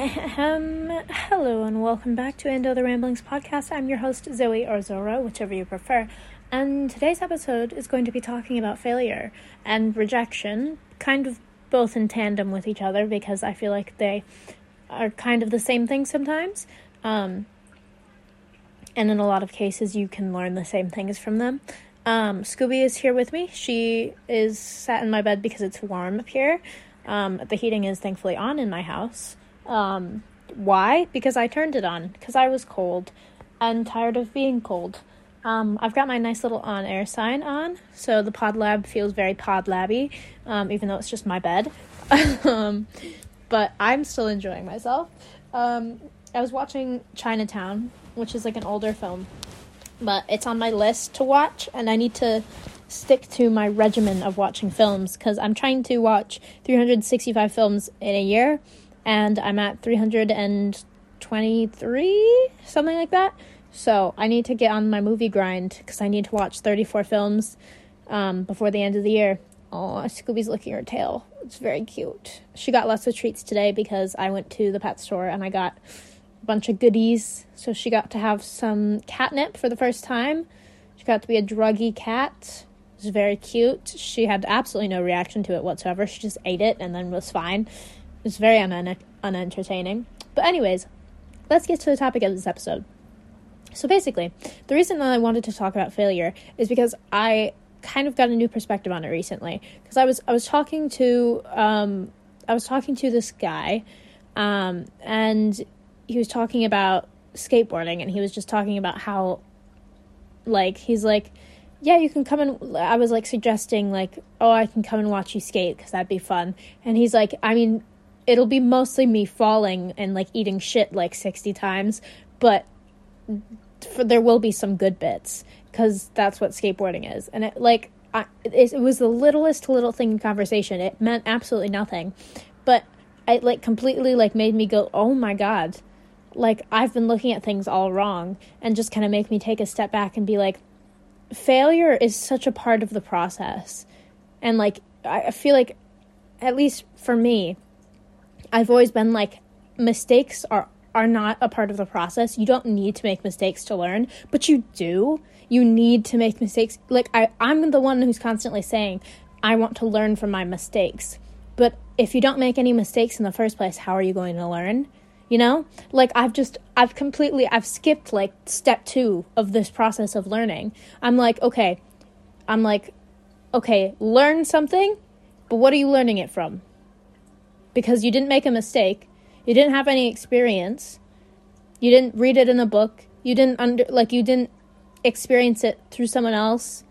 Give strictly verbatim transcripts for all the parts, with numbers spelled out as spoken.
Um, hello and welcome back to Endo the Ramblings podcast. I'm your host Zoe, or Zora, whichever you prefer, and today's episode is going to be talking about failure and rejection, kind of both in tandem with each other because I feel like they are kind of the same thing sometimes, um, and in a lot of cases you can learn the same things from them. Um, Scooby is here with me. She is sat in my bed because it's warm up here. Um, the heating is thankfully on in my house. Um, why? Because I turned it on, because I was cold and tired of being cold. Um, I've got my nice little on-air sign on, so the pod lab feels very pod labby, um, even though it's just my bed. um, but I'm still enjoying myself. Um, I was watching Chinatown, which is like an older film, but it's on my list to watch, and I need to stick to my regimen of watching films, because I'm trying to watch three hundred sixty-five films in a year, and I'm at three hundred twenty-three, something like that. So I need to get on my movie grind, because I need to watch thirty-four films um, before the end of the year. Oh, Scooby's licking her tail. It's very cute. She got lots of treats today, because I went to the pet store and I got a bunch of goodies. So she got to have some catnip for the first time. She got to be a druggy cat. It was very cute. She had absolutely no reaction to it whatsoever. She just ate it and then was fine. It's very un- unentertaining. But anyways, let's get to the topic of this episode. So basically, the reason that I wanted to talk about failure is because I kind of got a new perspective on it recently. Because I was I was talking to um I was talking to this guy, um, and he was talking about skateboarding, and he was just talking about how, like, he's like, yeah, you can come and, I was like suggesting like, oh, I can come and watch you skate because that'd be fun. And he's like, I mean, it'll be mostly me falling and, like, eating shit, like, sixty times, but for, there will be some good bits, because that's what skateboarding is. And, it, like, I, it, it was the littlest little thing in conversation. It meant absolutely nothing, but it, like, completely, like, made me go, oh, my God, like, I've been looking at things all wrong, and just kind of make me take a step back and be like, failure is such a part of the process. And, like, I, I feel like, at least for me, I've always been like, mistakes are, are not a part of the process. You don't need to make mistakes to learn, but you do. You need to make mistakes. Like, I, I'm the one who's constantly saying, I want to learn from my mistakes. But if you don't make any mistakes in the first place, how are you going to learn? You know? Like, I've just, I've completely, I've skipped, like, step two of this process of learning. I'm like, okay, I'm like, okay, learn something, but what are you learning it from? Because you didn't make a mistake, you didn't have any experience, you didn't read it in a book, you didn't under like you didn't experience it through someone else.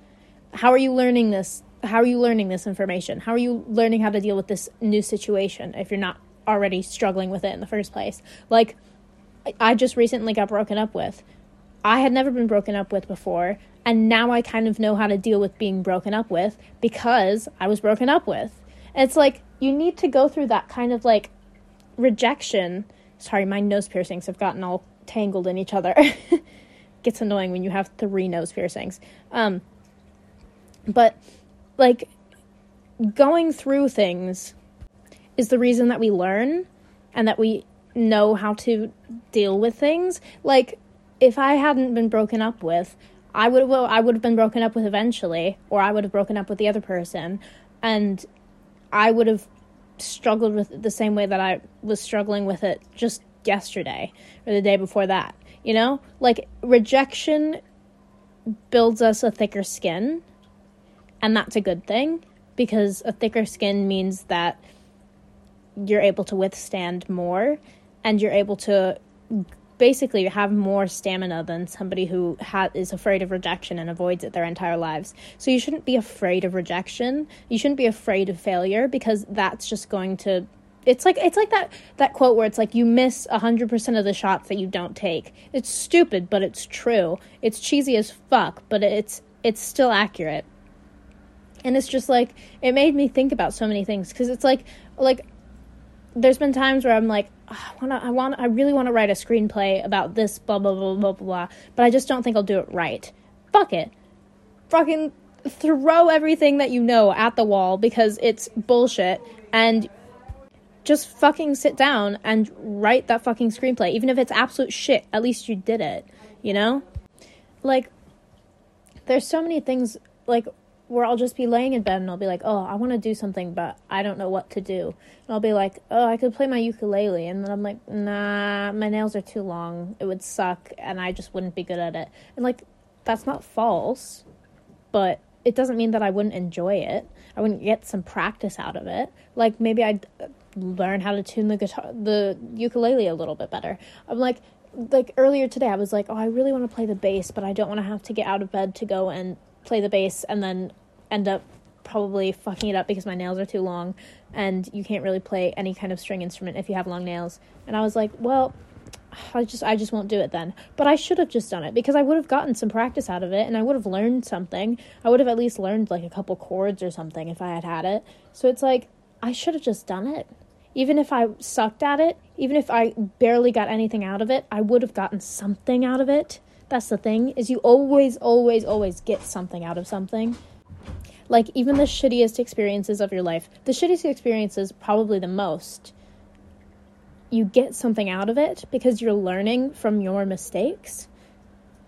How are you learning this? How are you learning this information? How are you learning how to deal with this new situation if you're not already struggling with it in the first place? Like, I just recently got broken up with. I had never been broken up with before, and now I kind of know how to deal with being broken up with because I was broken up with. And it's like, you need to go through that kind of, like, rejection. Sorry, my nose piercings have gotten all tangled in each other. Gets annoying when you have three nose piercings. Um, but, like, going through things is the reason that we learn and that we know how to deal with things. Like, if I hadn't been broken up with, I would well, I would have been broken up with eventually, or I would have broken up with the other person, and I would have struggled with it the same way that I was struggling with it just yesterday or the day before that, you know? Like, rejection builds us a thicker skin, and that's a good thing, because a thicker skin means that you're able to withstand more, and you're able to basically have more stamina than somebody who ha- is afraid of rejection and avoids it their entire lives. So you shouldn't be afraid of rejection. You shouldn't be afraid of failure, because that's just going to, it's like, it's like that, that quote where it's like, you miss one hundred percent of the shots that you don't take. It's stupid, but it's true. It's cheesy as fuck, but it's, it's still accurate. And it's just like, it made me think about so many things, because it's like, like, there's been times where I'm like, oh, I want, I want, I really want to write a screenplay about this, blah, blah, blah, blah, blah, but I just don't think I'll do it right. Fuck it. Fucking throw everything that you know at the wall, because it's bullshit, and just fucking sit down and write that fucking screenplay. Even if it's absolute shit, at least you did it, you know? Like, there's so many things, like, where I'll just be laying in bed and I'll be like, oh, I want to do something, but I don't know what to do. And I'll be like, oh, I could play my ukulele. And then I'm like, nah, my nails are too long. It would suck, and I just wouldn't be good at it. And, like, that's not false, but it doesn't mean that I wouldn't enjoy it. I wouldn't get some practice out of it. Like, maybe I'd learn how to tune the guitar, the ukulele a little bit better. I'm like, like earlier today, I was like, oh, I really want to play the bass, but I don't want to have to get out of bed to go and play the bass and then end up probably fucking it up because my nails are too long, and you can't really play any kind of string instrument if you have long nails. And I was like, well, I just I just won't do it then. But I should have just done it, because I would have gotten some practice out of it, and I would have learned something. I would have at least learned like a couple chords or something if I had had it. So it's like, I should have just done it. Even if I sucked at it, even if I barely got anything out of it, I would have gotten something out of it. That's the thing, is you always, always, always get something out of something. Like, even the shittiest experiences of your life, the shittiest experiences, probably the most, you get something out of it because you're learning from your mistakes.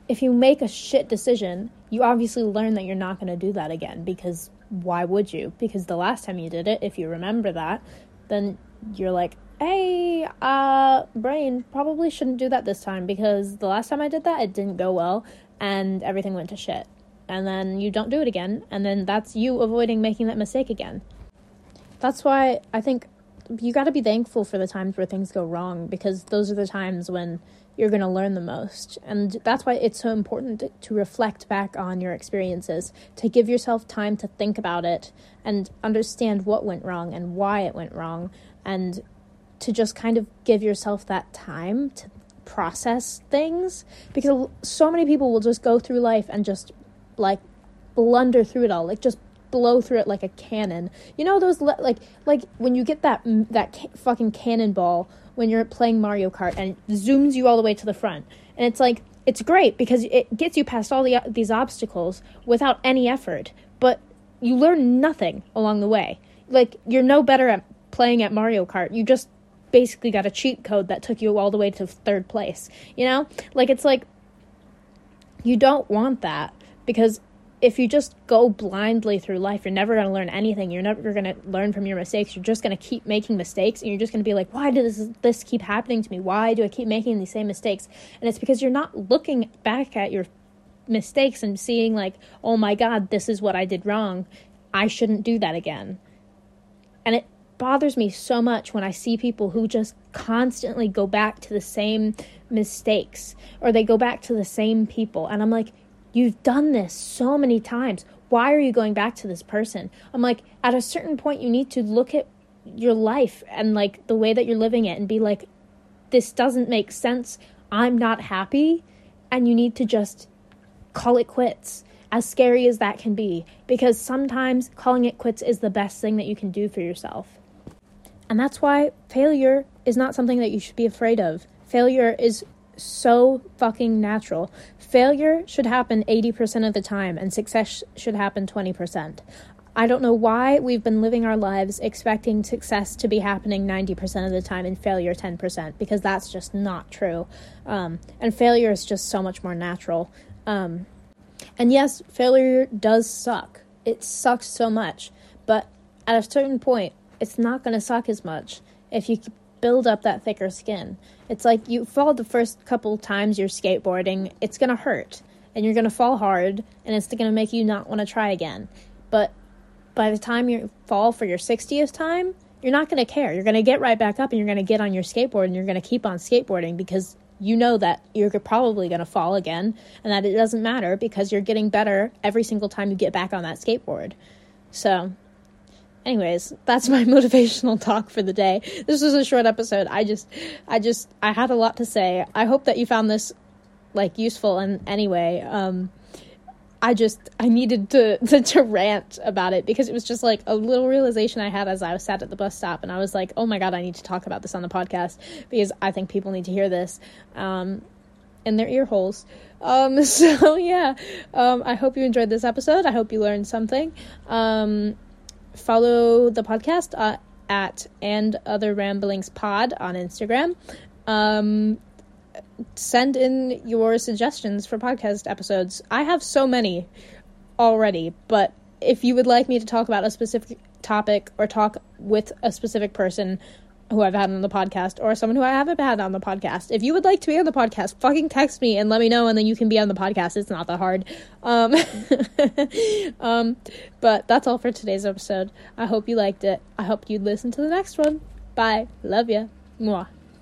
If you make a shit decision, you obviously learn that you're not going to do that again, because why would you? Because the last time you did it, if you remember that, then you're like, hey, uh, brain, probably shouldn't do that this time, because the last time I did that, it didn't go well, and everything went to shit. And then you don't do it again, and then that's you avoiding making that mistake again. That's why I think you gotta be thankful for the times where things go wrong, because those are the times when you're gonna learn the most. And that's why it's so important to reflect back on your experiences, to give yourself time to think about it, and understand what went wrong, and why it went wrong, and to just kind of give yourself that time to process things, because so many people will just go through life and just, like, blunder through it all, like, just blow through it like a cannon. You know those, le- like, like when you get that, that ca- fucking cannonball when you're playing Mario Kart, and it zooms you all the way to the front, and it's like, it's great, because it gets you past all the, these obstacles without any effort, but you learn nothing along the way. Like, you're no better at playing at Mario Kart, you just basically got a cheat code that took you all the way to third place, you know? Like, it's like, you don't want that, because if you just go blindly through life, you're never going to learn anything. You're never going to learn from your mistakes. You're just going to keep making mistakes, and you're just going to be like, why does this, this keep happening to me? Why do I keep making these same mistakes? And it's because you're not looking back at your mistakes and seeing like, oh my God, this is what I did wrong. I shouldn't do that again. And it bothers me so much when I see people who just constantly go back to the same mistakes, or they go back to the same people, and I'm like, you've done this so many times, why are you going back to this person? I'm like, at a certain point you need to look at your life and like the way that you're living it and be like, this doesn't make sense, I'm not happy, and you need to just call it quits. As scary as that can be, because sometimes calling it quits is the best thing that you can do for yourself. And that's why failure is not something that you should be afraid of. Failure is so fucking natural. Failure should happen eighty percent of the time, and success should happen twenty percent. I don't know why we've been living our lives expecting success to be happening ninety percent of the time and failure ten percent, because that's just not true. Um, and failure is just so much more natural. Um, and yes, failure does suck. It sucks so much, but at a certain point, it's not going to suck as much if you build up that thicker skin. It's like, you fall the first couple times you're skateboarding, it's going to hurt, and you're going to fall hard, and it's going to make you not want to try again. But by the time you fall for your sixtieth time, you're not going to care. You're going to get right back up, and you're going to get on your skateboard, and you're going to keep on skateboarding, because you know that you're probably going to fall again, and that it doesn't matter, because you're getting better every single time you get back on that skateboard. So anyways, that's my motivational talk for the day. This was a short episode. I just, I just, I had a lot to say. I hope that you found this, like, useful in any way. Um, I just, I needed to, to, to rant about it, because it was just, like, a little realization I had as I was sat at the bus stop, and I was like, oh my God, I need to talk about this on the podcast, because I think people need to hear this, um, in their ear holes. Um, so, yeah. Um, I hope you enjoyed this episode. I hope you learned something. Um... Follow the podcast uh, at and other ramblings pod on Instagram. Um, send in your suggestions for podcast episodes. I have so many already, but if you would like me to talk about a specific topic or talk with a specific person who I've had on the podcast or someone who I haven't had on the podcast, if you would like to be on the podcast, fucking text me and let me know, and then you can be on the podcast. It's not that hard. Um, um, but that's all for today's episode. I hope you liked it. I hope you listen to the next one. Bye. Love ya. Mwah.